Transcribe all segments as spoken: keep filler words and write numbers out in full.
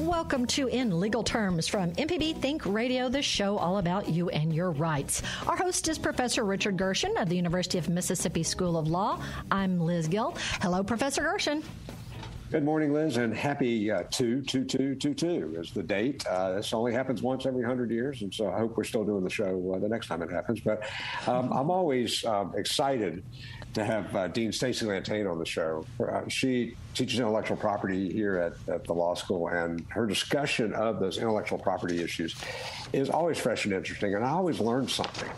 Welcome to In Legal Terms from M P B Think Radio, the show all about you and your rights. Our host is Professor Richard Gershon of the University of Mississippi School of Law. I'm Liz Gill. Hello, Professor Gershon. Good morning, Liz, and happy uh, two, two, two, two, two is the date. Uh, this only happens once every hundred years, and so I hope we're still doing the show uh, the next time it happens. But um, I'm always um, excited to have uh, Dean Stacey Lantagne on the show. Uh, she teaches intellectual property here at, at the law school, and her discussion of those intellectual property issues is always fresh and interesting, and I always learn something.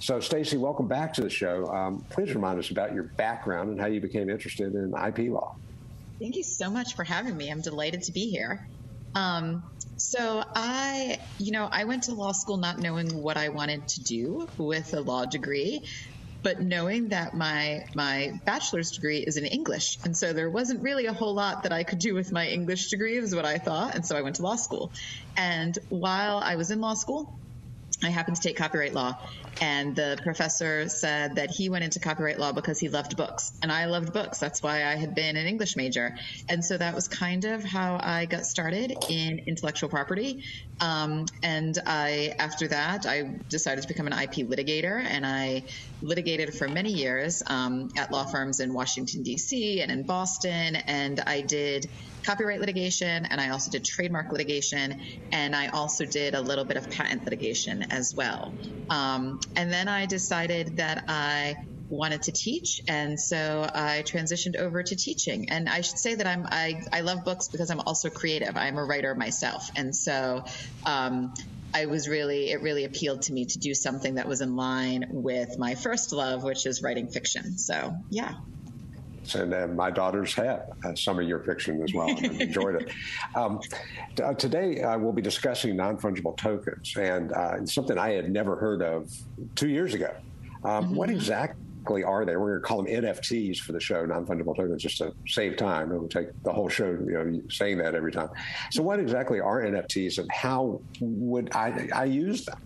So, Stacey, welcome back to the show. Um, please remind us about your background and how you became interested in I P law. Thank you so much for having me. I'm delighted to be here. Um, so I, you know, I went to law school not knowing what I wanted to do with a law degree, but knowing that my my bachelor's degree is in English. And so there wasn't really a whole lot that I could do with my English degree is what I thought. And so I went to law school. And while I was in law school, I happened to take copyright law, and the professor said that he went into copyright law because he loved books, and I loved books. That's why I had been an English major. And so that was kind of how I got started in intellectual property. Um, and I, after that, I decided to become an I P litigator, and I litigated for many years um, at law firms in Washington, D C and in Boston, and I did copyright litigation, and I also did trademark litigation, and I also did a little bit of patent litigation as well. Um, and then I decided that I wanted to teach, and so I transitioned over to teaching. And I should say that I'm I, I love books because I'm also creative. I'm a writer myself, and so um, I was really it really appealed to me to do something that was in line with my first love, which is writing fiction. So yeah. And uh, my daughters have uh, some of your fiction as well, and I've enjoyed it. Um, t- uh, today, uh, we'll be discussing non-fungible tokens, and uh, something I had never heard of two years ago. Um, mm-hmm. What exactly are they? We're going to call them N F Ts for the show, non-fungible tokens, just to save time. It will take the whole show, you know, saying that every time. So what exactly are N F Ts, and how would I, I use them?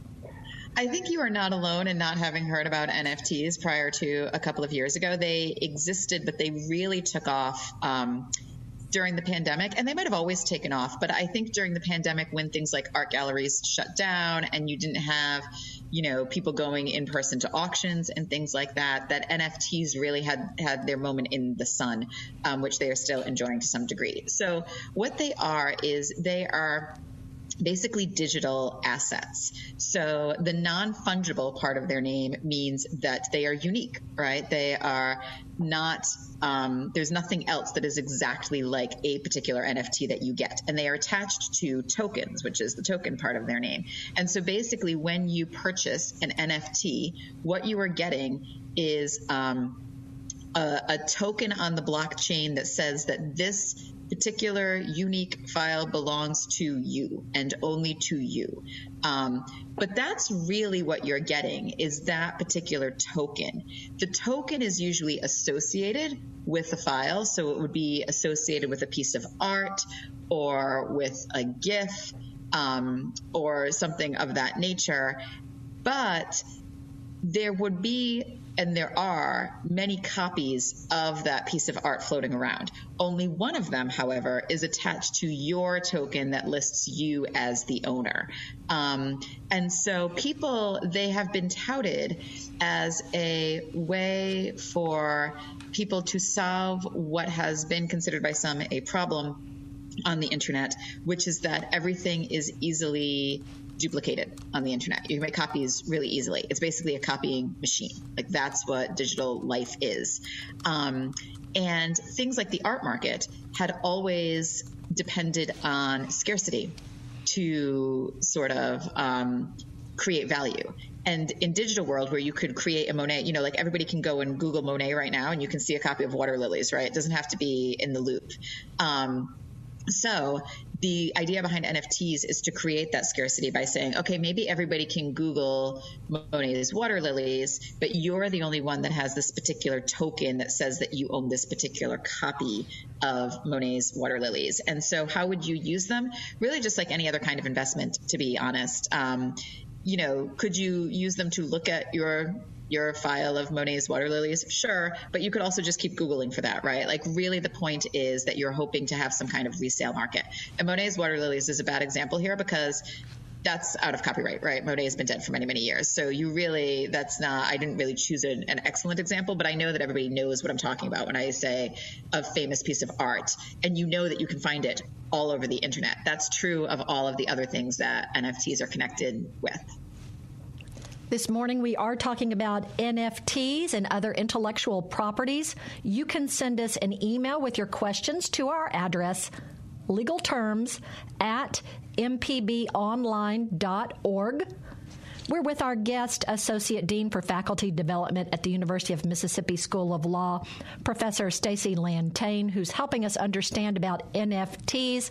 I think you are not alone in not having heard about N F Ts prior to a couple of years ago. They existed, but they really took off um, during the pandemic, and they might have always taken off. But I think during the pandemic, when things like art galleries shut down and you didn't have, you know, people going in person to auctions and things like that, that N F Ts really had, had their moment in the sun, um, which they are still enjoying to some degree. So what they are is they are basically digital assets. So the non-fungible part of their name means that they are unique, right? They are not, um, there's nothing else that is exactly like a particular N F T that you get. And they are attached to tokens, which is the token part of their name. And so basically when you purchase an N F T, what you are getting is um, a, a token on the blockchain that says that this particular unique file belongs to you and only to you. Um, but that's really what you're getting, is that particular token. The token is usually associated with the file, so it would be associated with a piece of art or with a GIF um, or something of that nature. But there would be, and there are, many copies of that piece of art floating around. Only one of them, however, is attached to your token that lists you as the owner. Um, and so people, they have been touted as a way for people to solve what has been considered by some a problem on the internet, which is that everything is easily duplicated on the internet. You can make copies really easily. It's basically a copying machine. Like, that's what digital life is. Um, and things like the art market had always depended on scarcity to sort of um, create value. And in digital world where you could create a Monet, you know, like everybody can go and Google Monet right now and you can see a copy of Water Lilies, right? It doesn't have to be in the Louvre. Um, So the idea behind N F Ts is to create that scarcity by saying, okay, maybe everybody can Google Monet's Water Lilies, but you're the only one that has this particular token that says that you own this particular copy of Monet's Water Lilies. And so how would you use them? Really just like any other kind of investment, to be honest. Um, you know, could you use them to look at your your file of Monet's Water Lilies? Sure, but you could also just keep Googling for that, right? Like really the point is that you're hoping to have some kind of resale market. And Monet's Water Lilies is a bad example here because that's out of copyright, right? Monet has been dead for many, many years. So you really, that's not, I didn't really choose an, an excellent example, but I know that everybody knows what I'm talking about when I say a famous piece of art, and you know that you can find it all over the internet. That's true of all of the other things that N F Ts are connected with. This morning, we are talking about N F Ts and other intellectual properties. You can send us an email with your questions to our address, legalterms at m p b online dot org. We're with our guest, Associate Dean for Faculty Development at the University of Mississippi School of Law, Professor Stacey Lantagne, who's helping us understand about N F Ts.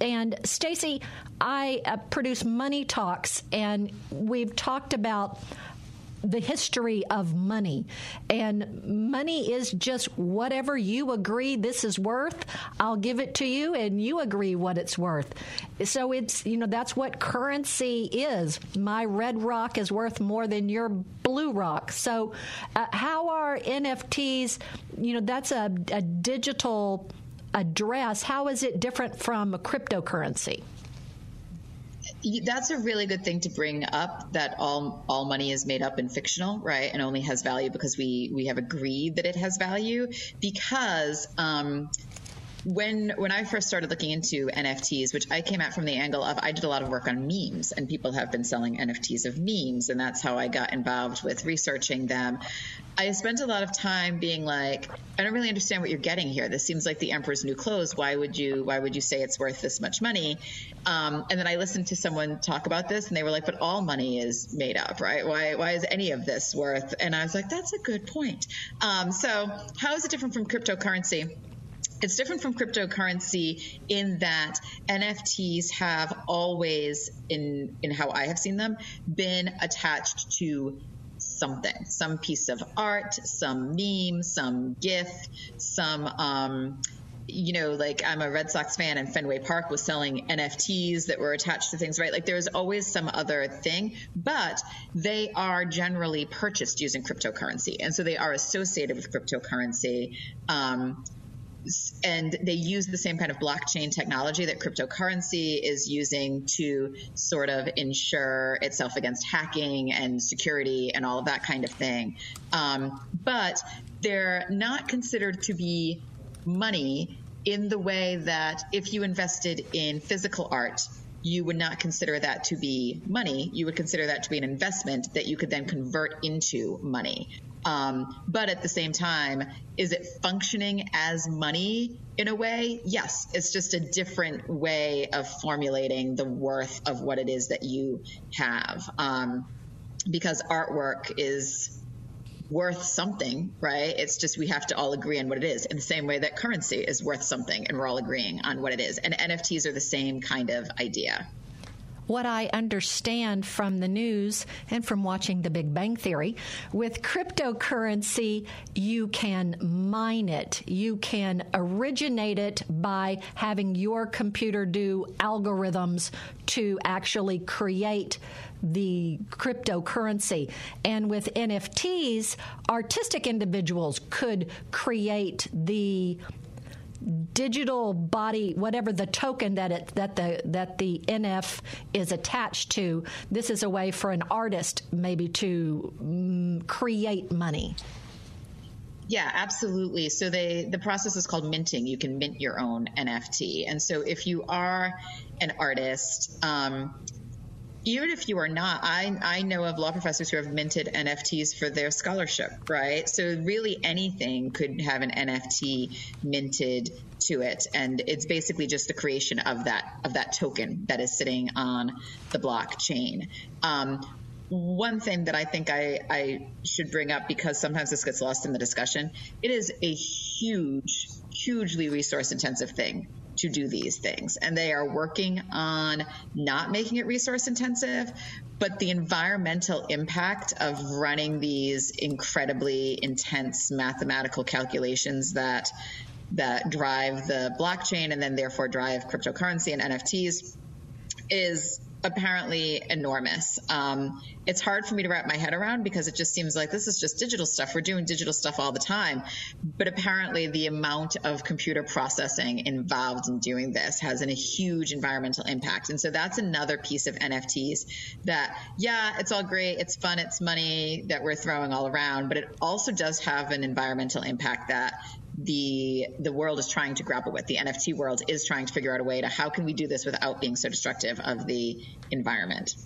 And Stacey, I uh, produce Money Talks, and we've talked about the history of money. And money is just whatever you agree this is worth, I'll give it to you, and you agree what it's worth. So it's, you know, that's what currency is. My red rock is worth more than your blue rock. So uh, how are N F Ts, you know, that's a, a digital address. How is it different from a cryptocurrency? That's a really good thing to bring up, that all all money is made up and fictional, right, and only has value because we, we have agreed that it has value. Because um, when when I first started looking into N F Ts, which I came at from the angle of, I did a lot of work on memes, and people have been selling N F Ts of memes, and that's how I got involved with researching them. I spent a lot of time being like, I don't really understand what you're getting here. This seems like the emperor's new clothes. Why would you why would you say it's worth this much money? Um, and then I listened to someone talk about this, and they were like, but all money is made up, right? Why why is any of this worth? And I was like, that's a good point. Um, so how is it different from cryptocurrency? It's different from cryptocurrency in that N F Ts have always, in in how I have seen them, been attached to something, some piece of art, some meme, some GIF, some, um, you know, like I'm a Red Sox fan and Fenway Park was selling N F Ts that were attached to things, right? Like there's always some other thing, but they are generally purchased using cryptocurrency. And so they are associated with cryptocurrency. Um, And they use the same kind of blockchain technology that cryptocurrency is using to sort of insure itself against hacking and security and all of that kind of thing. Um, but they're not considered to be money in the way that if you invested in physical art, you would not consider that to be money. You would consider that to be an investment that you could then convert into money. Um, but at the same time, is it functioning as money in a way? Yes. It's just a different way of formulating the worth of what it is that you have. Um, because artwork is worth something, right? It's just we have to all agree on what it is, in the same way that currency is worth something and we're all agreeing on what it is. And N F Ts are the same kind of idea. What I understand from the news and from watching the Big Bang Theory, with cryptocurrency, you can mine it. You can originate it by having your computer do algorithms to actually create the cryptocurrency. And with N F Ts, artistic individuals could create the digital body, whatever the token that it that the that the N F is attached to. This is a way for an artist maybe to mm, create money. Yeah, absolutely. So they the process is called minting. You can mint your own N F T, and so if you are an artist. Um, Even if you are not, I, I know of law professors who have minted N F Ts for their scholarship, right? So really anything could have an N F T minted to it. And it's basically just the creation of that of that token that is sitting on the blockchain. Um, one thing that I think I, I should bring up, because sometimes this gets lost in the discussion, it is a huge, hugely resource intensive thing to do these things. And they are working on not making it resource intensive, but the environmental impact of running these incredibly intense mathematical calculations that that drive the blockchain and then therefore drive cryptocurrency and N F Ts is apparently enormous. Um, it's hard for me to wrap my head around because it just seems like this is just digital stuff. We're doing digital stuff all the time. But apparently the amount of computer processing involved in doing this has a huge environmental impact. And so that's another piece of N F Ts that, yeah, it's all great. It's fun. It's money that we're throwing all around. But it also does have an environmental impact that the the world is trying to grapple with. The N F T world is trying to figure out a way to how can we do this without being so destructive of the environment.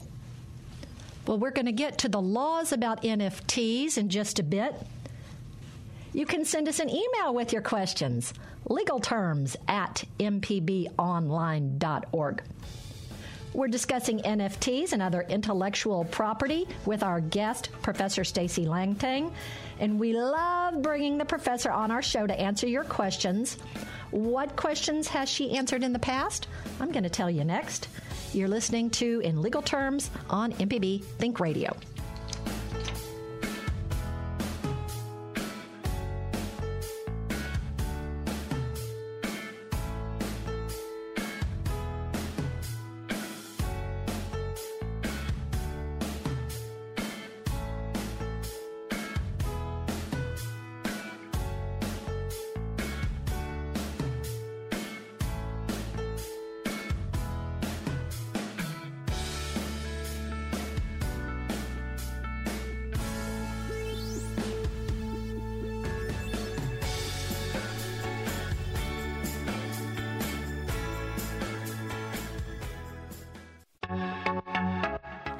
Well, we're going to get to the laws about N F Ts in just a bit. You can send us an email with your questions, legalterms at m p b online dot org. We're discussing N F Ts and other intellectual property with our guest, Professor Stacey Lantagne. And we love bringing the professor on our show to answer your questions. What questions has she answered in the past? I'm going to tell you next. You're listening to In Legal Terms on M P B Think Radio.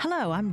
Hello, I'm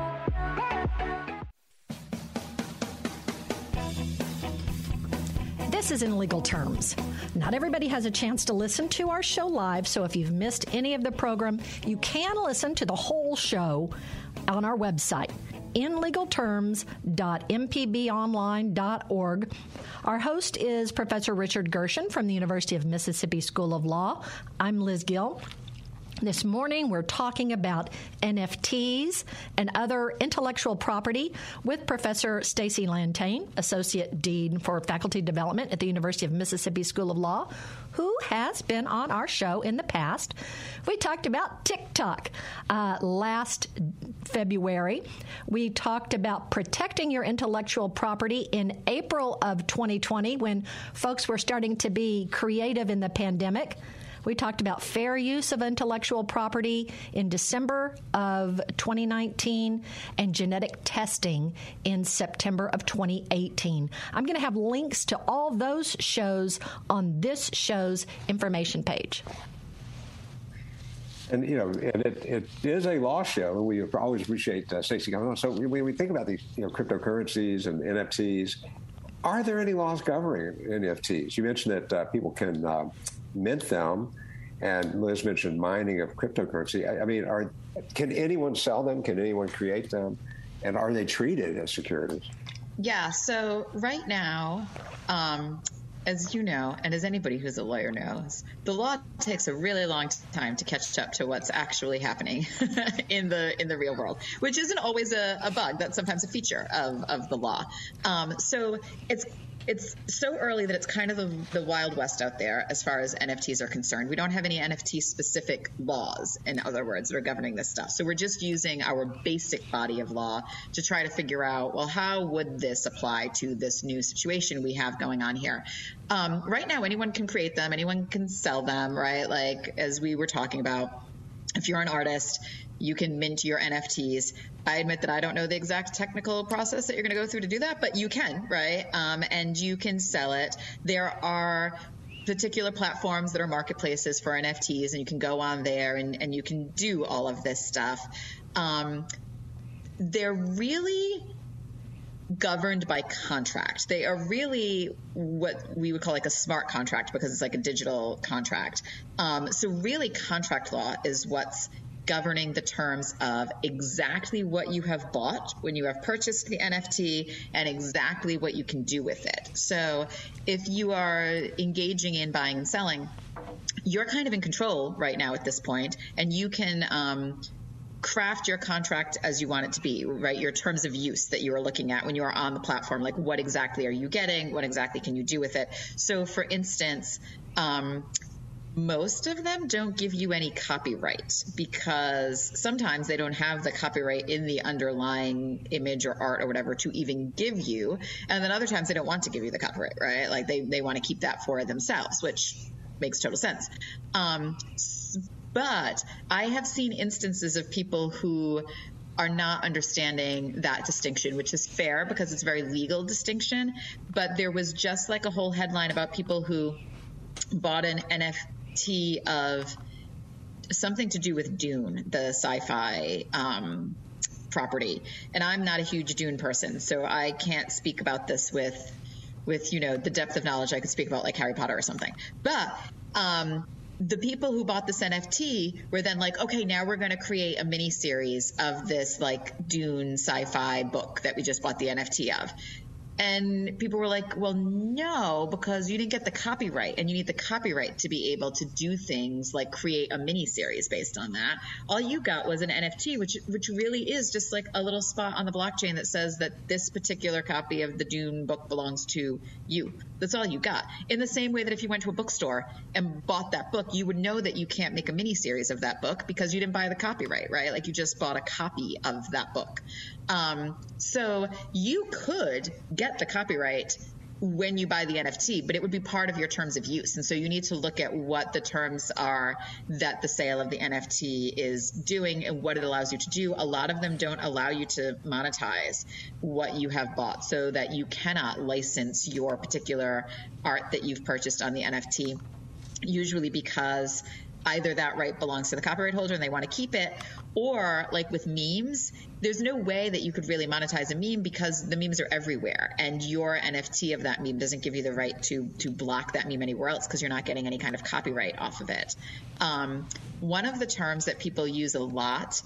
This is In Legal Terms. Not everybody has a chance to listen to our show live, so if you've missed any of the program, you can listen to the whole show on our website, in legal terms dot m p b online dot org. Our host is Professor Richard Gershon from the University of Mississippi School of Law. I'm Liz Gill. This morning, we're talking about N F Ts and other intellectual property with Professor Stacey Lantagne, Associate Dean for Faculty Development at the University of Mississippi School of Law, who has been on our show in the past. We talked about TikTok uh, last February. We talked about protecting your intellectual property in April of twenty twenty when folks were starting to be creative in the pandemic. We talked about fair use of intellectual property in December of twenty nineteen and genetic testing in September of twenty eighteen. I'm going to have links to all those shows on this show's information page. And, you know, and it, it is a law show, and we always appreciate uh, Stacey coming on. So when we think about these, you know, cryptocurrencies and N F Ts, are there any laws governing N F Ts? You mentioned that uh, people can uh, mint them, and Liz mentioned mining of cryptocurrency. I, I mean, are can anyone sell them? Can anyone create them? And are they treated as securities? Yeah. So right now, um, as you know, and as anybody who's a lawyer knows, the law takes a really long time to catch up to what's actually happening in the in the real world, which isn't always a, a bug. That's sometimes a feature of of the law. Um, so it's. It's so early that it's kind of the, the Wild West out there as far as N F Ts are concerned. We don't have any N F T-specific laws, in other words, that are governing this stuff. So we're just using our basic body of law to try to figure out, well, how would this apply to this new situation we have going on here? Um, right now, anyone can create them. Anyone can sell them, right? Like, as we were talking about, if you're an artist, you can mint your N F Ts. I admit that I don't know the exact technical process that you're going to go through to do that, but you can, right? Um, and you can sell it. There are particular platforms that are marketplaces for N F Ts, and you can go on there and, and you can do all of this stuff. Um, they're really governed by contract. They are really what we would call like a smart contract, because it's like a digital contract. Um, so really contract law is what's governing the terms of exactly what you have bought when you have purchased the N F T and exactly what you can do with it. So if you are engaging in buying and selling, you're kind of in control right now at this point, and you can um, craft your contract as you want it to be, right? Your terms of use that you are looking at when you are on the platform, like what exactly are you getting? What exactly can you do with it? So for instance, um, most of them don't give you any copyright, because sometimes they don't have the copyright in the underlying image or art or whatever to even give you. And then other times they don't want to give you the copyright, right? Like they, they want to keep that for themselves, which makes total sense. Um, but I have seen instances of people who are not understanding that distinction, which is fair because it's a very legal distinction. But there was just like a whole headline about people who bought an N F T of something to do with Dune, the sci-fi um, property. And I'm not a huge Dune person, so I can't speak about this with, with, you know, the depth of knowledge I could speak about like Harry Potter or something. But um, the people who bought this N F T were then like, okay, now we're going to create a mini series of this like Dune sci-fi book that we just bought the N F T of. And people were like, well, no, because you didn't get the copyright, and you need the copyright to be able to do things like create a mini series based on that. All you got was an N F T, which which really is just like a little spot on the blockchain that says that this particular copy of the Dune book belongs to you. That's all you got. In the same way that if you went to a bookstore and bought that book, you would know that you can't make a mini series of that book because you didn't buy the copyright, right? Like you just bought a copy of that book. Um, so you could get the copyright when you buy the N F T, but it would be part of your terms of use. And so you need to look at what the terms are that the sale of the N F T is doing and what it allows you to do. A lot of them don't allow you to monetize what you have bought, so that you cannot license your particular art that you've purchased on the N F T, usually because either that right belongs to the copyright holder and they want to keep it, or like with memes, there's no way that you could really monetize a meme because the memes are everywhere, and your N F T of that meme doesn't give you the right to to block that meme anywhere else because you're not getting any kind of copyright off of it. Um, one of the terms that people use a lot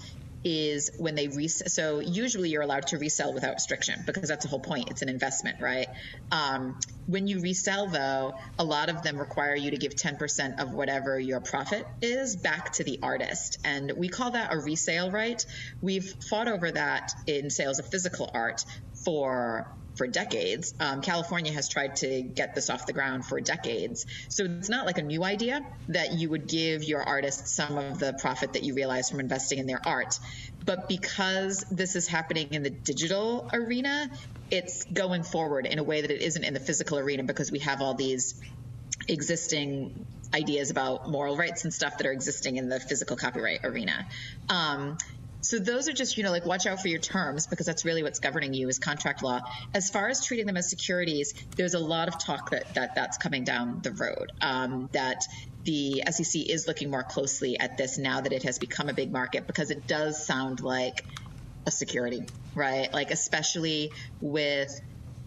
is when they resell. So usually you're allowed to resell without restriction because that's the whole point. It's an investment, right? Um, when you resell, though, a lot of them require you to give ten percent of whatever your profit is back to the artist. And we call that a resale right. We've fought over that in sales of physical art for for decades. Um, California has tried to get this off the ground for decades. So it's not like a new idea that you would give your artists some of the profit that you realize from investing in their art. But because this is happening in the digital arena, it's going forward in a way that it isn't in the physical arena, because we have all these existing ideas about moral rights and stuff that are existing in the physical copyright arena. Um, So those are just, you know, like watch out for your terms, because that's really what's governing you is contract law. As far as treating them as securities, there's a lot of talk that, that that's coming down the road, um, that the S E C is looking more closely at this now that it has become a big market, because it does sound like a security, right? Like especially with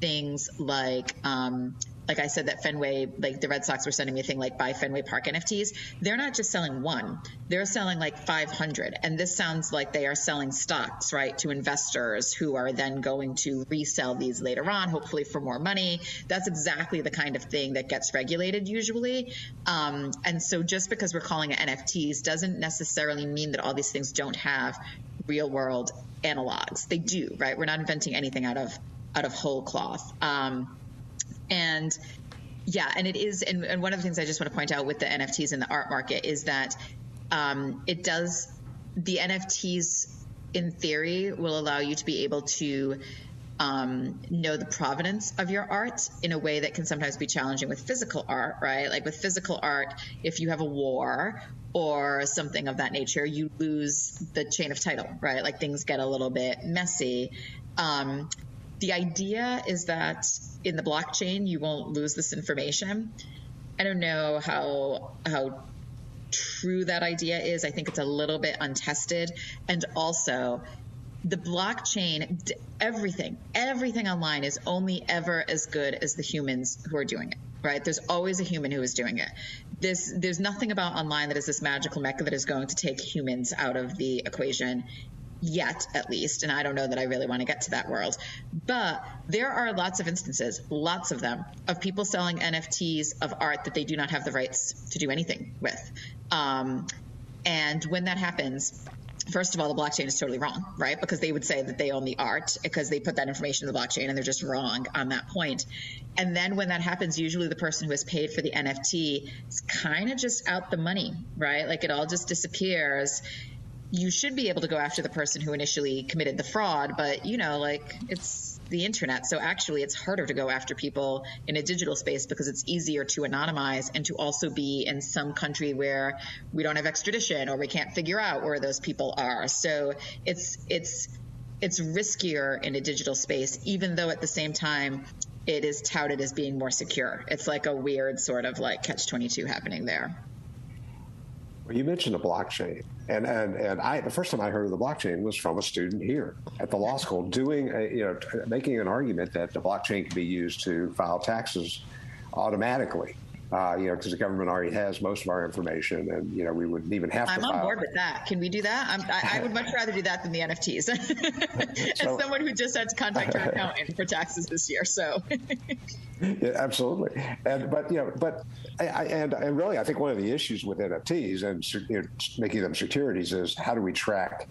things like um, – like I said, that Fenway, like the Red Sox were sending me a thing like buy Fenway Park N F Ts. They're not just selling one, they're selling like five hundred. And this sounds like they are selling stocks, right, to investors who are then going to resell these later on, hopefully for more money. That's exactly the kind of thing that gets regulated usually. Um, and so just because we're calling it N F Ts doesn't necessarily mean that all these things don't have real world analogs. They do, right? We're not inventing anything out of, out of whole cloth. Um, And yeah, and it is, and, and one of the things I just want to point out with the N F Ts in the art market is that um, it does, the N F Ts in theory will allow you to be able to um, know the provenance of your art in a way that can sometimes be challenging with physical art, right? Like with physical art, if you have a war or something of that nature, you lose the chain of title, right? Like things get a little bit messy. Um, The idea is that in the blockchain, you won't lose this information. I don't know how how true that idea is. I think it's a little bit untested. And also, the blockchain, everything, everything online is only ever as good as the humans who are doing it, right? There's always a human who is doing it. This, there's nothing about online that is this magical mecca that is going to take humans out of the equation yet, at least. And I don't know that I really want to get to that world. But there are lots of instances, lots of them, of people selling N F Ts of art that they do not have the rights to do anything with. Um, and when that happens, first of all, the blockchain is totally wrong, right? Because they would say that they own the art because they put that information in the blockchain, and they're just wrong on that point. And then when that happens, usually the person who has paid for the N F T is kind of just out the money, right? Like it all just disappears. You should be able to go after the person who initially committed the fraud, but you know, like it's the internet. So actually it's harder to go after people in a digital space because it's easier to anonymize and to also be in some country where we don't have extradition or we can't figure out where those people are. So it's, it's, it's riskier in a digital space, even though at the same time it is touted as being more secure. It's like a weird sort of like catch twenty-two happening there. You mentioned the blockchain, and and and I the first time I heard of the blockchain was from a student here at the law school doing a, you know making an argument that the blockchain can be used to file taxes automatically, uh, you know, because the government already has most of our information, and you know we wouldn't even have. I'm to I'm on board it. with that. Can we do that? I'm, I, I would much rather do that than the N F Ts. As so, someone who just had to contact her accountant for taxes this year, so. Yeah, absolutely, and but you know, but I, I, and and really, I think one of the issues with N F Ts and you know, making them securities is how do we track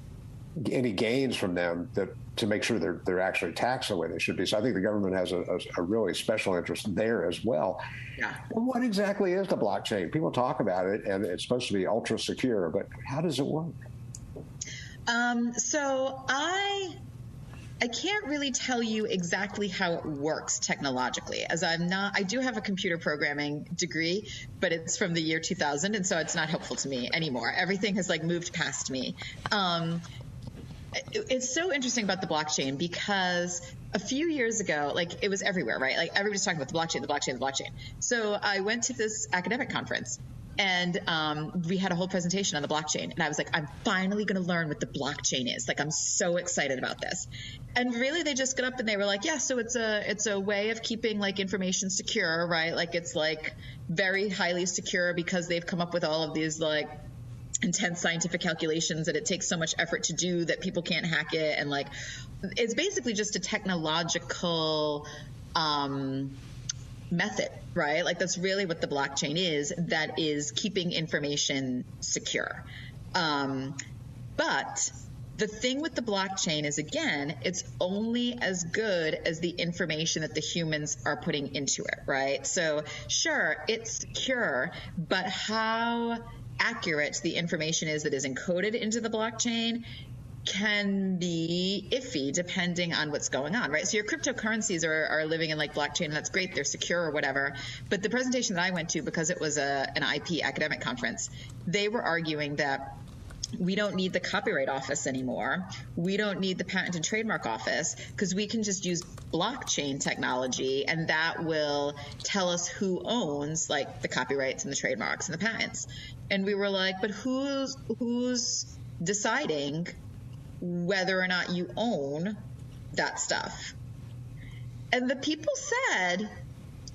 any gains from them that to make sure they're they're actually taxed the way they should be. So I think the government has a, a, a really special interest there as well. Yeah. Well, what exactly is the blockchain? People talk about it, and it's supposed to be ultra secure, but how does it work? Um, so I. I can't really tell you exactly how it works technologically, as I'm not, I do have a computer programming degree, but it's from the year two thousand. And so it's not helpful to me anymore. Everything has like moved past me. Um, it, it's so interesting about the blockchain because a few years ago, like it was everywhere, right? Like everybody's talking about the blockchain, the blockchain, the blockchain. So I went to this academic conference. And um, we had a whole presentation on the blockchain. And I was like, I'm finally going to learn what the blockchain is. Like, I'm so excited about this. And really, they just got up and they were like, yeah, so it's a it's a way of keeping, like, information secure, right? Like, it's, like, very highly secure because they've come up with all of these, like, intense scientific calculations that it takes so much effort to do that people can't hack it. And, like, it's basically just a technological um, method. Right? Like that's really what the blockchain is, that is keeping information secure. Um, but the thing with the blockchain is, again, it's only as good as the information that the humans are putting into it, right? So sure, it's secure, but how accurate the information is that is encoded into the blockchain can be iffy depending on what's going on, right? So your cryptocurrencies are, are living in like blockchain, and that's great, they're secure or whatever. But the presentation that I went to, because it was a, an I P academic conference, they were arguing that we don't need the Copyright Office anymore. We don't need the Patent and Trademark Office because we can just use blockchain technology, and that will tell us who owns like the copyrights and the trademarks and the patents. And we were like, but who's who's deciding whether or not you own that stuff? And the people said,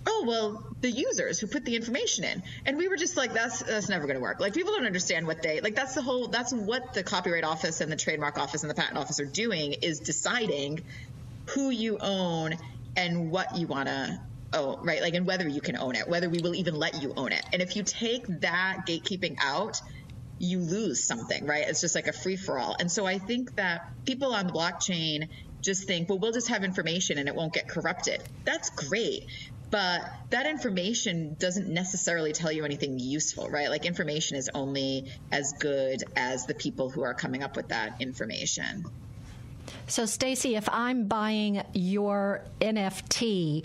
oh, well, the users who put the information in. And we were just like, that's that's never going to work. Like, people don't understand what they, like, that's the whole, that's what the Copyright Office and the Trademark Office and the Patent Office are doing, is deciding who you own and what you want to own, right? Like, and whether you can own it, whether we will even let you own it. And if you take that gatekeeping out, you lose something, right? It's just like a free-for-all. And so I think that people on the blockchain just think, well, we'll just have information and it won't get corrupted. That's great. But that information doesn't necessarily tell you anything useful, right? Like information is only as good as the people who are coming up with that information. So Stacey, if I'm buying your N F T,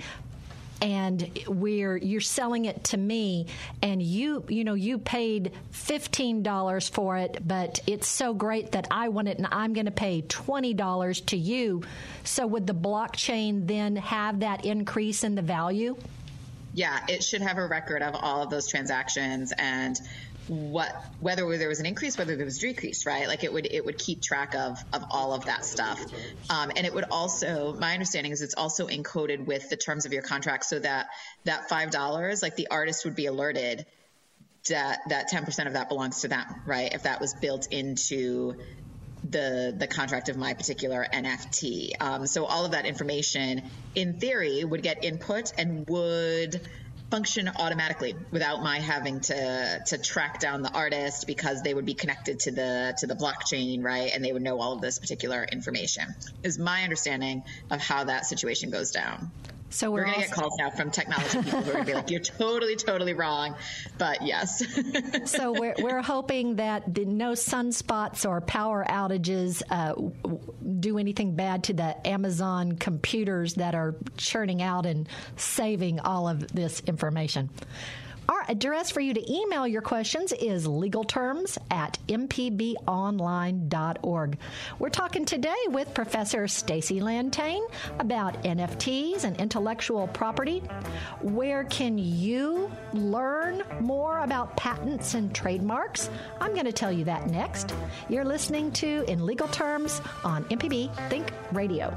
and we're you're selling it to me, and you you know you paid fifteen dollars for it, but it's so great that I want it, and I'm going to pay twenty dollars to you. So would the blockchain then have that increase in the value? yeah, it should have a record of all of those transactions and what, whether there was an increase, whether there was a decrease, right? Like it would, it would keep track of, of all of that stuff. Um, and it would also, my understanding is it's also encoded with the terms of your contract so that that five dollars, like the artist would be alerted that that ten percent of that belongs to them, right? If that was built into the, the contract of my particular N F T. Um, so all of that information in theory would get input and would function automatically without my having to to track down the artist, because they would be connected to the to the blockchain, right? And they would know all of this particular information, is my understanding of how that situation goes down. So we're, we're going to also- get calls now from technology people who are going to be like, you're totally, totally wrong. But yes. So we're, we're hoping that the no sunspots or power outages uh, do anything bad to the Amazon computers that are churning out and saving all of this information. Our address for you to email your questions is legalterms at m p b online dot org. We're talking today with Professor Stacey Lantagne about N F Ts and intellectual property. Where can you learn more about patents and trademarks? I'm going to tell you that next. You're listening to In Legal Terms on M P B Think Radio.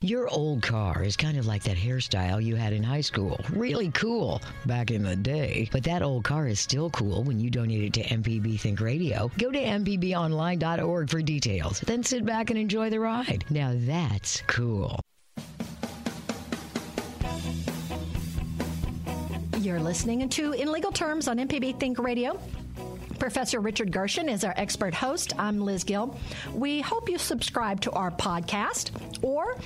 Your old car is kind of like that hairstyle you had in high school. Really cool back in the day. But that old car is still cool when you donate it to M P B Think Radio. Go to m p b online dot org for details. Then sit back and enjoy the ride. Now that's cool. You're listening to In Legal Terms on M P B Think Radio. Professor Richard Gershon is our expert host. I'm Liz Gill. We hope you subscribe to our podcast or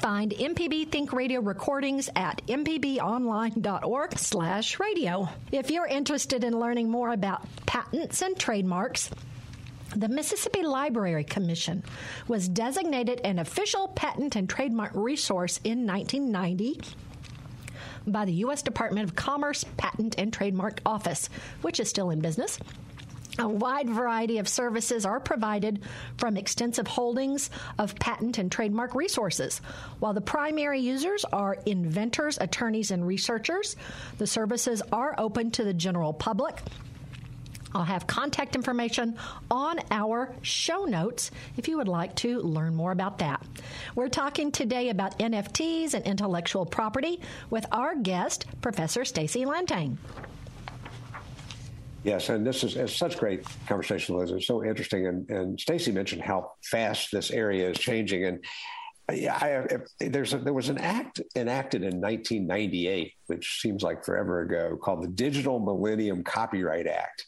find M P B Think Radio recordings at m p b online dot org slash radio. If you're interested in learning more about patents and trademarks, the Mississippi Library Commission was designated an official patent and trademark resource in nineteen ninety by the U S Department of Commerce Patent and Trademark Office, which is still in business. A wide variety of services are provided from extensive holdings of patent and trademark resources. While the primary users are inventors, attorneys, and researchers, the services are open to the general public. I'll have contact information on our show notes if you would like to learn more about that. We're talking today about N F Ts and intellectual property with our guest, Professor Stacey Lantagne. Yes, and this is it's such great conversation, Liz. It's so interesting. And, and Stacey mentioned how fast this area is changing. And I, I, there's a, there was an act enacted in nineteen ninety-eight, which seems like forever ago, called the Digital Millennium Copyright Act.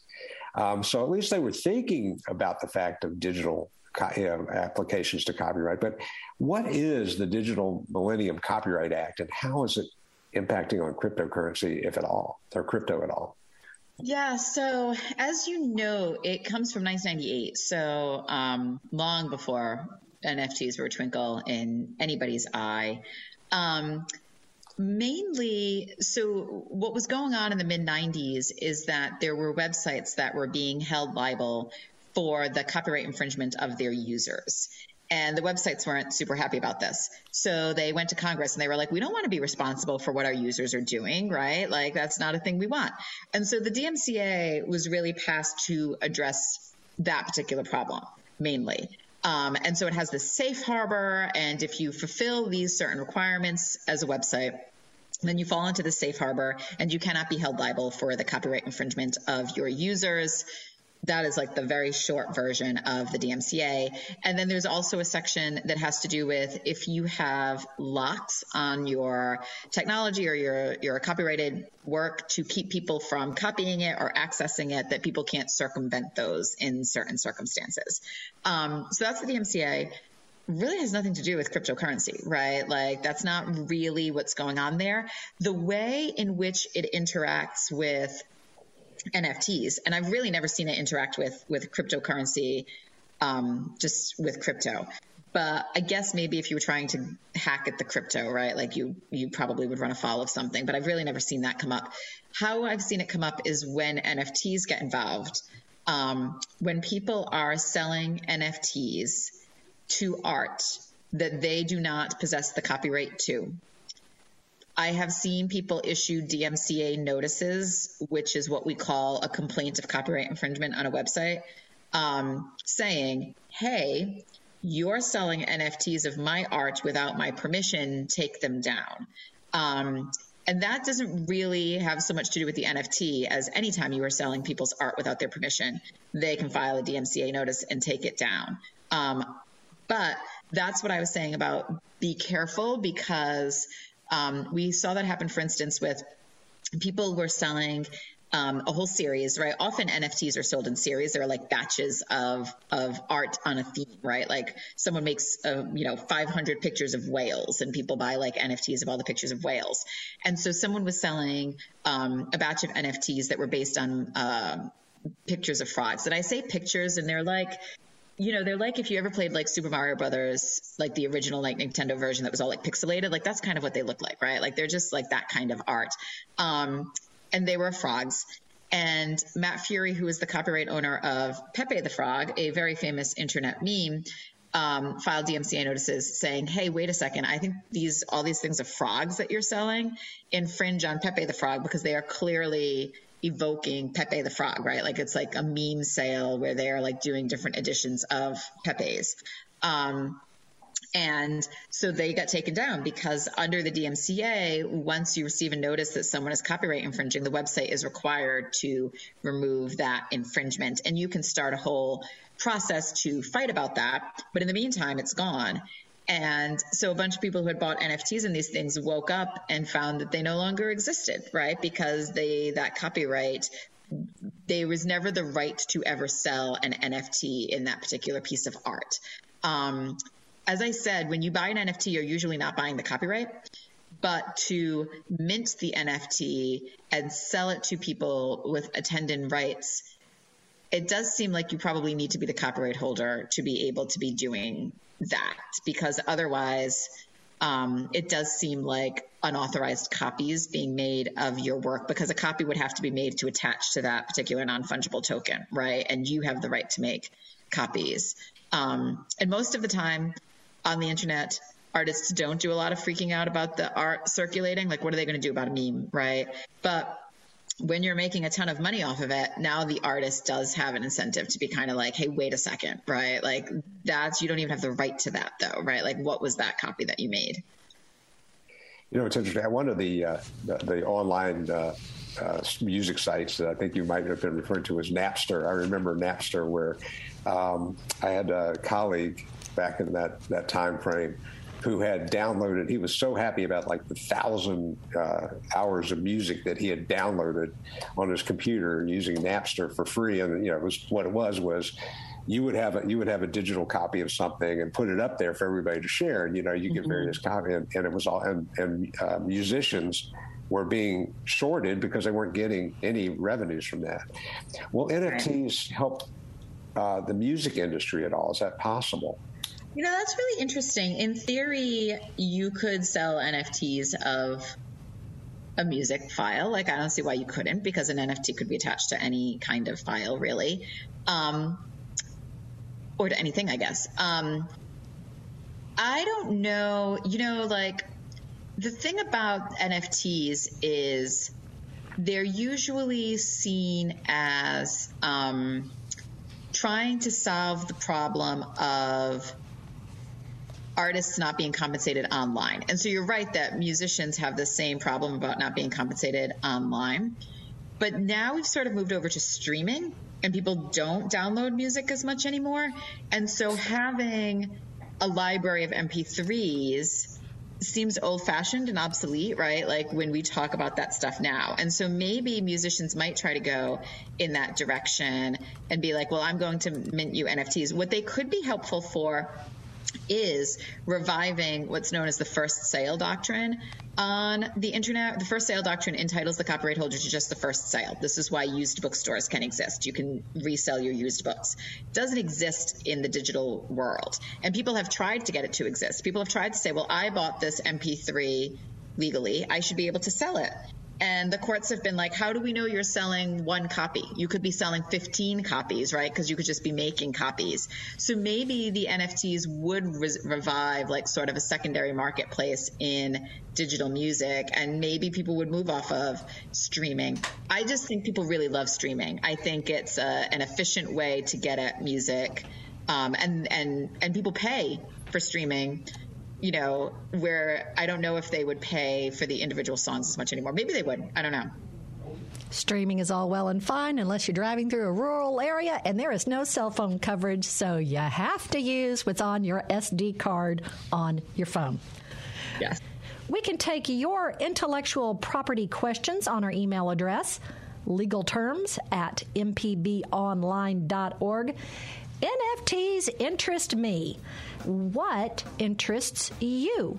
Um, so at least they were thinking about the fact of digital co- you know, applications to copyright. But what is the Digital Millennium Copyright Act, and how is it impacting on cryptocurrency, if at all, or crypto at all? Yeah, so as you know, it comes from nineteen ninety-eight, so um, long before N F Ts were a twinkle in anybody's eye. Um, Mainly, so what was going on in the mid nineties is that there were websites that were being held liable for the copyright infringement of their users. And the websites weren't super happy about this. So they went to Congress and they were like, we don't want to be responsible for what our users are doing, right? Like, that's not a thing we want. And so the D M C A was really passed to address that particular problem mainly. Um, and so it has this safe harbor, and if you fulfill these certain requirements as a website, then you fall into the safe harbor and you cannot be held liable for the copyright infringement of your users. That is like the very short version of the D M C A. And then there's also a section that has to do with if you have locks on your technology or your, your copyrighted work to keep people from copying it or accessing it, that people can't circumvent those in certain circumstances. Um, so that's the D M C A. Really has nothing to do with cryptocurrency, right? Like that's not really what's going on there. The way in which it interacts with N F Ts, and I've really never seen it interact with with cryptocurrency, um, just with crypto. But I guess maybe if you were trying to hack at the crypto, right? Like you you probably would run afoul of something. But I've really never seen that come up. How I've seen it come up is when N F Ts get involved, um, when people are selling N F Ts to art that they do not possess the copyright to. I have seen people issue D M C A notices, which is what we call a complaint of copyright infringement on a website, um, saying, hey, you're selling N F Ts of my art without my permission, take them down. Um, and that doesn't really have so much to do with the N F T as anytime you are selling people's art without their permission, they can file a D M C A notice and take it down. Um, but that's what I was saying about be careful because Um, we saw that happen, for instance, with people were selling um, a whole series, right? Often N F Ts are sold in series. They're like batches of of art on a theme, right? Like someone makes, a, you know, five hundred pictures of whales and people buy like N F Ts of all the pictures of whales. And so someone was selling um, a batch of N F Ts that were based on uh, pictures of frogs. And I say pictures and they're like... You know, they're like if you ever played like Super Mario Brothers, like the original like Nintendo version that was all like pixelated, like that's kind of what they look like, right? Like they're just like that kind of art. Um, and they were frogs. And Matt Furie, who is the copyright owner of Pepe the Frog, a very famous internet meme, um, filed D M C A notices saying, hey, wait a second, I think these all these things of frogs that you're selling infringe on Pepe the Frog because they are clearly evoking Pepe the Frog, right? Like it's like a meme sale where they're like doing different editions of Pepe's. Um, and so they got taken down because under the D M C A, once you receive a notice that someone is copyright infringing, the website is required to remove that infringement. And you can start a whole process to fight about that. But in the meantime, it's gone. And so a bunch of people who had bought N F Ts and these things woke up and found that they no longer existed, right? Because they that copyright, there was never the right to ever sell an N F T in that particular piece of art. Um, as I said, when you buy an N F T, you're usually not buying the copyright, but to mint the N F T and sell it to people with attendant rights, it does seem like you probably need to be the copyright holder to be able to be doing that, because otherwise um, it does seem like unauthorized copies being made of your work, because a copy would have to be made to attach to that particular non-fungible token, right? And you have the right to make copies. Um, and most of the time on the internet, artists don't do a lot of freaking out about the art circulating. Like, what are they going to do about a meme, right? But when you're making a ton of money off of it, now the artist does have an incentive to be kind of like, hey, wait a second, right? Like that's, you don't even have the right to that though, right? Like what was that copy that you made? You know, it's interesting. One of the, uh, the, the online uh, uh, music sites that I think you might have been referred to as Napster. I remember Napster where um, I had a colleague back in that, that time frame who had downloaded, he was so happy about like the thousand uh, hours of music that he had downloaded on his computer using Napster for free. And, you know, it was, what it was, was you would have a, you would have a digital copy of something and put it up there for everybody to share. And, you know, you get mm-hmm. various copies and, and it was all, and, and uh, musicians were being shorted because they weren't getting any revenues from that. Will N F Ts help uh, the music industry at all? Is that possible? You know, that's really interesting. In theory, you could sell N F Ts of a music file. Like, I don't see why you couldn't, because an N F T could be attached to any kind of file, really, um, or to anything, I guess. Um, I don't know. You know, like, the thing about N F Ts is they're usually seen as um, trying to solve the problem of artists not being compensated online. And so you're right that musicians have the same problem about not being compensated online. But now we've sort of moved over to streaming, and people don't download music as much anymore. And so having a library of M P threes seems old-fashioned and obsolete, right? Like when we talk about that stuff now. And so maybe musicians might try to go in that direction and be like, well, I'm going to mint you N F Ts. What they could be helpful for is reviving what's known as the first sale doctrine on the internet. The first sale doctrine entitles the copyright holder to just the first sale. This is why used bookstores can exist. You can resell your used books. It doesn't exist in the digital world. And people have tried to get it to exist. People have tried to say, well, I bought this M P three legally. I should be able to sell it. And the courts have been like, how do we know you're selling one copy? You could be selling fifteen copies, right? Because you could just be making copies. So maybe the N F Ts would re- revive like sort of a secondary marketplace in digital music, and maybe people would move off of streaming. I just think people really love streaming. I think it's a, an efficient way to get at music, um, and, and, and people pay for streaming. You know, where I don't know if they would pay for the individual songs as much anymore. Maybe they would. I don't know. Streaming is all well and fine unless you're driving through a rural area and there is no cell phone coverage, so you have to use what's on your S D card on your phone. Yes. We can take your intellectual property questions on our email address, legalterms at m p b online dot org. N F Ts interest me. What interests you?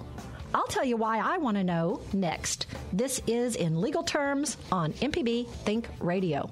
I'll tell you why I want to know next. This is In Legal Terms on M P B Think Radio.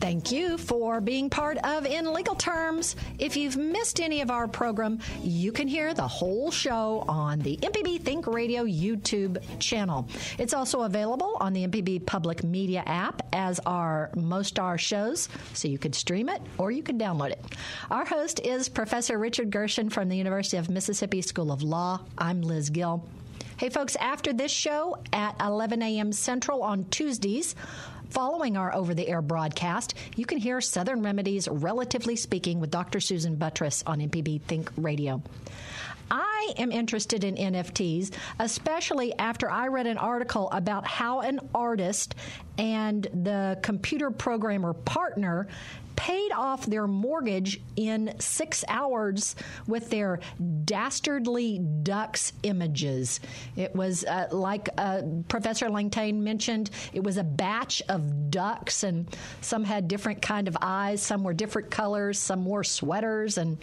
Thank you for being part of In Legal Terms. If you've missed any of our program, you can hear the whole show on the M P B Think Radio YouTube channel. It's also available on the M P B Public Media app, as are most our shows, so you can stream it or you can download it. Our host is Professor Richard Gershon from the University of Mississippi School of Law. I'm Liz Gill. Hey, folks, after this show at eleven a.m. Central on Tuesdays, following our over-the-air broadcast, you can hear Southern Remedies Relatively Speaking with Doctor Susan Buttress on M P B Think Radio. I am interested in N F Ts, especially after I read an article about how an artist and the computer programmer partner paid off their mortgage in six hours with their dastardly ducks images. It was uh, like uh, Professor Lantagne mentioned, it was a batch of ducks, and some had different kind of eyes, some were different colors, some wore sweaters, and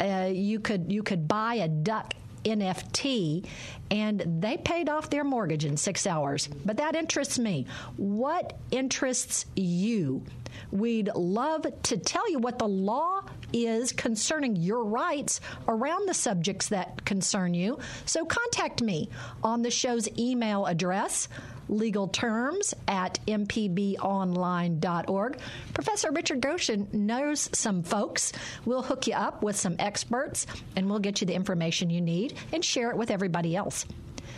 uh, you could you could buy a duck N F T and they paid off their mortgage in six hours. But that interests me. What interests you? We'd love to tell you what the law is concerning your rights around the subjects that concern you. So contact me on the show's email address, legal terms at m p b online dot org. Professor Richard Gershon knows some folks. We'll hook you up with some experts, and we'll get you the information you need and share it with everybody else.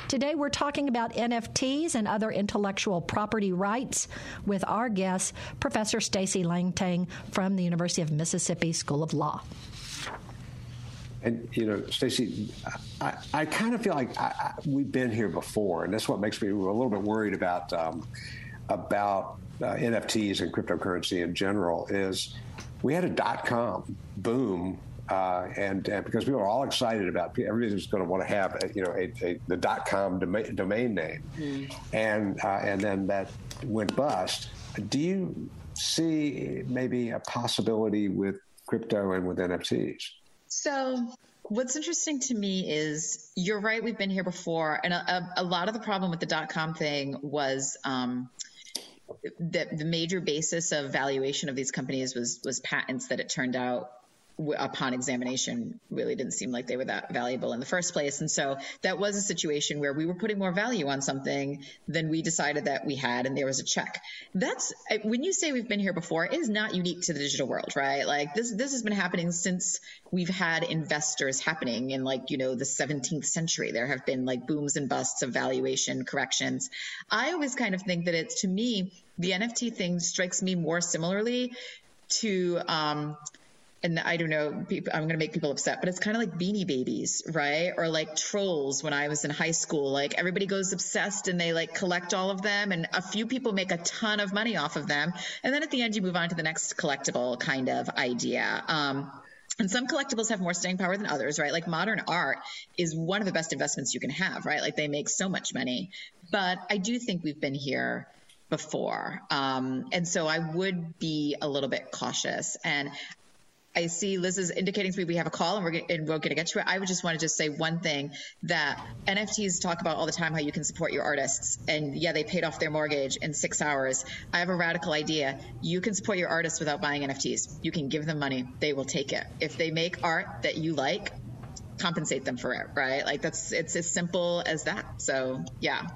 Today, we're talking about N F Ts and other intellectual property rights with our guest, Professor Stacey Lantagne from the University of Mississippi School of Law. And, you know, Stacey, I, I kind of feel like I, I, we've been here before, and that's what makes me a little bit worried about um, about uh, N F Ts and cryptocurrency in general is we had a dot-com boom, uh, and, and because people are all excited about it, everybody's going to want to have, a, you know, a, a, the dot-com domain, domain name, mm. and uh, and then that went bust. Do you see maybe a possibility with crypto and with N F Ts? So what's interesting to me is you're right, we've been here before. And a, a lot of the problem with the dot-com thing was um, that the major basis of valuation of these companies was was patents that it turned out upon examination really didn't seem like they were that valuable in the first place. And so that was a situation where we were putting more value on something than we decided that we had, and there was a check. That's when you say we've been here before, it is not unique to the digital world, right? Like this this has been happening since we've had investors happening in like, you know, the seventeenth century. There have been like booms and busts of valuation corrections. I always kind of think that it's, to me, the N F T thing strikes me more similarly to um and I don't know, people, I'm going to make people upset, but it's kind of like Beanie Babies, right? Or like trolls when I was in high school. Like everybody goes obsessed and they like collect all of them, and a few people make a ton of money off of them. And then at the end, you move on to the next collectible kind of idea. Um, and some collectibles have more staying power than others, right? Like modern art is one of the best investments you can have, right? Like they make so much money. But I do think we've been here before. Um, and so I would be a little bit cautious. And I see Liz is indicating to me we have a call and we're gonna, and we're going to get to it. I would just want to just say one thing that N F Ts talk about all the time, how you can support your artists. And yeah, they paid off their mortgage in six hours. I have a radical idea. You can support your artists without buying N F Ts. You can give them money. They will take it. If they make art that you like, compensate them for it, right? Like that's, it's as simple as that. So yeah.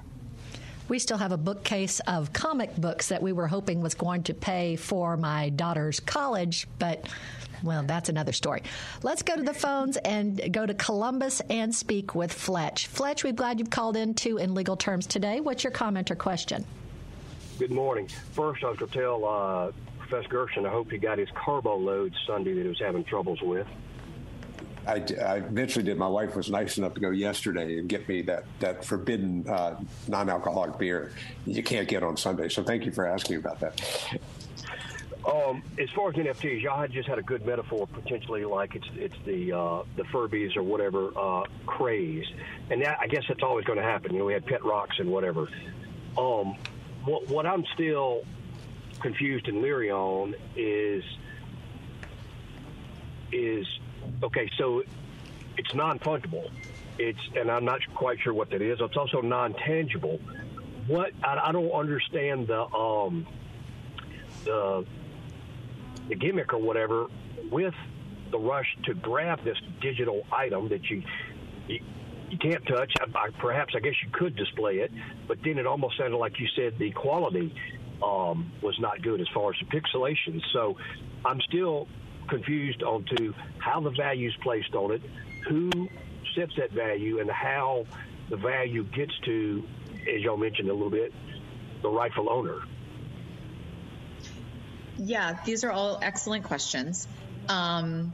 We still have a bookcase of comic books that we were hoping was going to pay for my daughter's college, but well, that's another story. Let's go to the phones and go to Columbus and speak with Fletch. Fletch, we're glad you've called in to In Legal Terms today. What's your comment or question? Good morning. First, I was going to tell uh, Professor Gershon, I hope he got his carbo load Sunday that he was having troubles with. I, I eventually did. My wife was nice enough to go yesterday and get me that, that forbidden uh, non-alcoholic beer you can't get on Sunday. So thank you for asking about that. Um, as far as N F Ts, y'all just had a good metaphor, potentially like it's it's the uh, the Furbies or whatever uh, craze, and that, I guess that's always going to happen. You know, we had pet rocks and whatever. Um, what what I'm still confused and leery on is is okay. So it's non-fungible. It's and I'm not quite sure what that is. It's also non-tangible. What I, I don't understand the um, the. the gimmick or whatever with the rush to grab this digital item that you you, you can't touch. I, I, perhaps I guess you could display it, but then it almost sounded like you said the quality um, was not good as far as the pixelation. So I'm still confused on to how the value is placed on it, who sets that value, and how the value gets to, as y'all mentioned a little bit, the rightful owner. Yeah, these are all excellent questions. Um,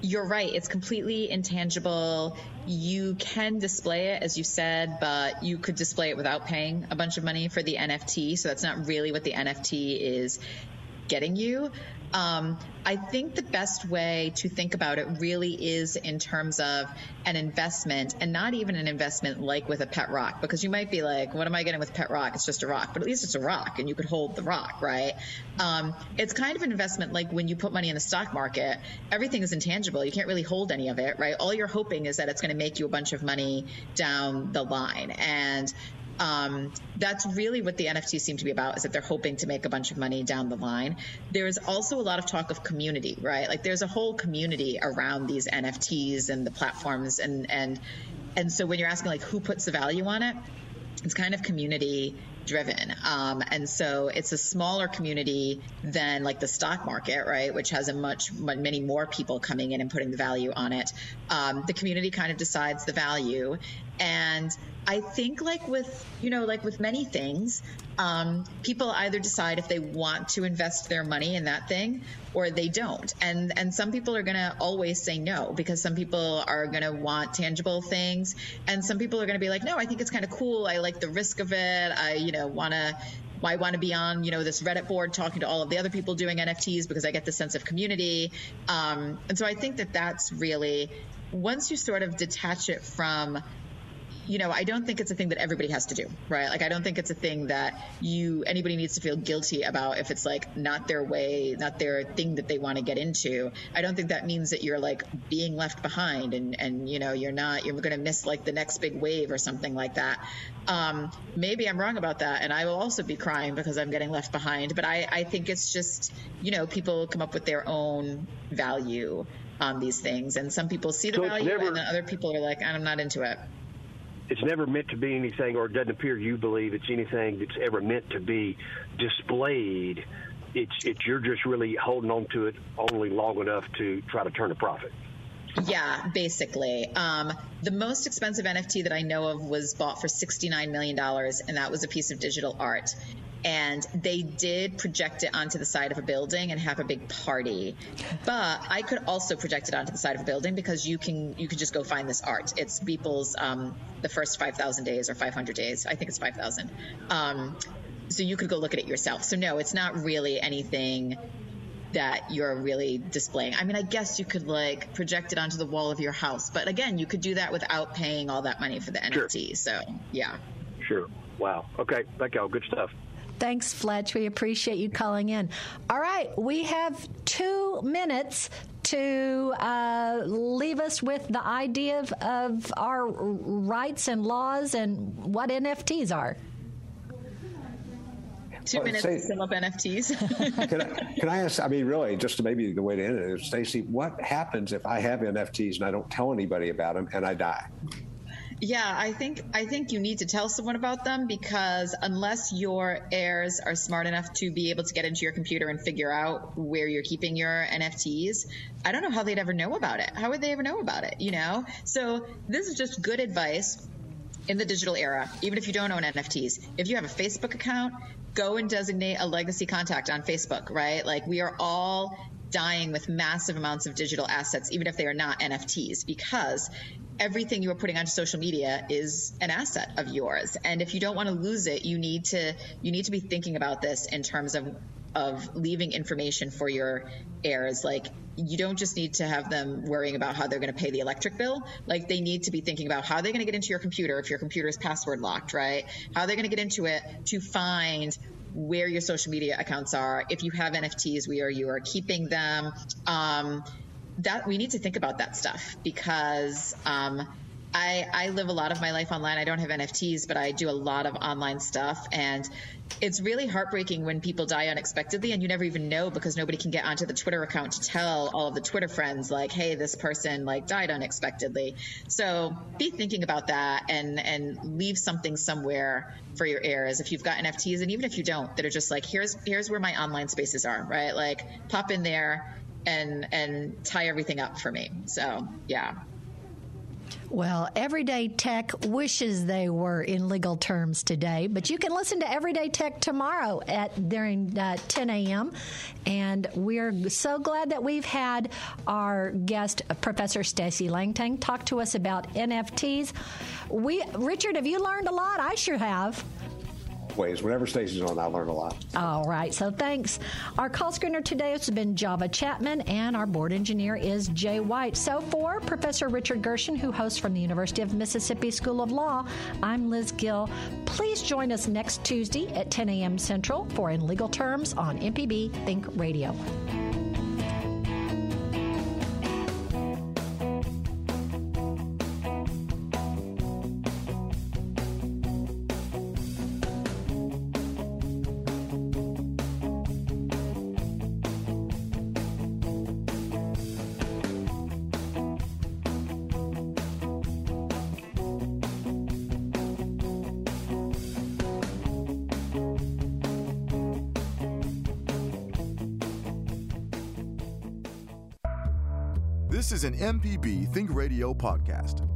you're right. It's completely intangible. You can display it, as you said, but you could display it without paying a bunch of money for the N F T. So that's not really what the N F T is. getting you. Um, I think the best way to think about it really is in terms of an investment, and not even an investment like with a pet rock, because you might be like, what am I getting with pet rock? It's just a rock, but at least it's a rock and you could hold the rock, right? Um, it's kind of an investment like when you put money in the stock market, everything is intangible. You can't really hold any of it, right? All you're hoping is that it's going to make you a bunch of money down the line. And Um, that's really what the N F Ts seem to be about, is that they're hoping to make a bunch of money down the line. There is also a lot of talk of community, right? Like there's a whole community around these N F Ts and the platforms. And, and, and so when you're asking like who puts the value on it, it's kind of community driven. Um, and so it's a smaller community than like the stock market, right? Which has a much, many more people coming in and putting the value on it. Um, the community kind of decides the value. And I think like with, you know, like with many things, um, people either decide if they want to invest their money in that thing or they don't. And, and some people are going to always say no, because some people are going to want tangible things. And some people are going to be like, no, I think it's kind of cool. I like the risk of it. I, you know, want to, I want to be on, you know, this Reddit board talking to all of the other people doing N F Ts because I get the sense of community. Um, and so I think that that's really, once you sort of detach it from, you know, I don't think it's a thing that everybody has to do, right? Like, I don't think it's a thing that you, anybody needs to feel guilty about if it's like not their way, not their thing that they want to get into. I don't think that means that you're like being left behind and, and, you know, you're not, you're going to miss like the next big wave or something like that. Um, maybe I'm wrong about that. And I will also be crying because I'm getting left behind, but I, I think it's just, you know, people come up with their own value on these things. And some people see the value and then other people are like, I'm not into it. It's never meant to be anything, or it doesn't appear you believe it's anything that's ever meant to be displayed. It's, it's you're just really holding on to it only long enough to try to turn a profit. Yeah, basically. Um, the most expensive N F T that I know of was bought for sixty-nine million dollars, and that was a piece of digital art. And they did project it onto the side of a building and have a big party. But I could also project it onto the side of a building, because you can you can just go find this art. It's Beeple's um, the first five thousand days or five hundred days. I think it's five thousand. Um, so you could go look at it yourself. So no, it's not really anything that you're really displaying. I mean, I guess you could like project it onto the wall of your house. But again, you could do that without paying all that money for the N F T. Sure. So yeah. Sure. Wow. Okay. Thank y'all. Good stuff. Thanks, Fletch. We appreciate you calling in. All right. We have two minutes to uh, leave us with the idea of, of our rights and laws and what N F Ts are. Two minutes uh, say, to sum up N F Ts. can, I, can I ask, I mean, really, just maybe the way to end it is, Stacey, what happens if I have N F Ts and I don't tell anybody about them and I die? Yeah, I think I think you need to tell someone about them, because unless your heirs are smart enough to be able to get into your computer and figure out where you're keeping your N F Ts, I don't know how they'd ever know about it. How would they ever know about it, you know? So this is just good advice in the digital era, even if you don't own N F Ts. If you have a Facebook account, go and designate a legacy contact on Facebook, right? Like, we are all dying with massive amounts of digital assets, even if they are not N F Ts, because everything you are putting onto social media is an asset of yours. And if you don't want to lose it, you need to you need to be thinking about this in terms of of leaving information for your heirs. Like, you don't just need to have them worrying about how they're going to pay the electric bill. Like, they need to be thinking about how they're going to get into your computer if your computer is password locked, right? How they're going to get into it to find where your social media accounts are. If you have N F Ts, where you are keeping them. Um, that we need to think about that stuff, because um, I, I live a lot of my life online. I don't have N F Ts, but I do a lot of online stuff. And it's really heartbreaking when people die unexpectedly and you never even know, because nobody can get onto the Twitter account to tell all of the Twitter friends like, hey, this person like died unexpectedly. So be thinking about that, and, and leave something somewhere for your heirs if you've got N F Ts. And even if you don't, that are just like, here's, here's where my online spaces are, right? Like, pop in there and and tie everything up for me. So, yeah. Well, Everyday Tech wishes they were in legal terms today, but you can listen to Everyday Tech tomorrow at during uh, ten a.m. And we're so glad that we've had our guest, Professor Stacey Lantagne, talk to us about N F Ts. We, Richard, have you learned a lot? I sure have. ways. Whatever station's on, I learn a lot. All right. So thanks. Our call screener today has been Java Chapman, and our board engineer is Jay White. So for Professor Richard Gershon, who hosts from the University of Mississippi School of Law, I'm Liz Gill. Please join us next Tuesday at ten a.m. Central for In Legal Terms on M P B Think Radio. This is an M P B Think Radio podcast.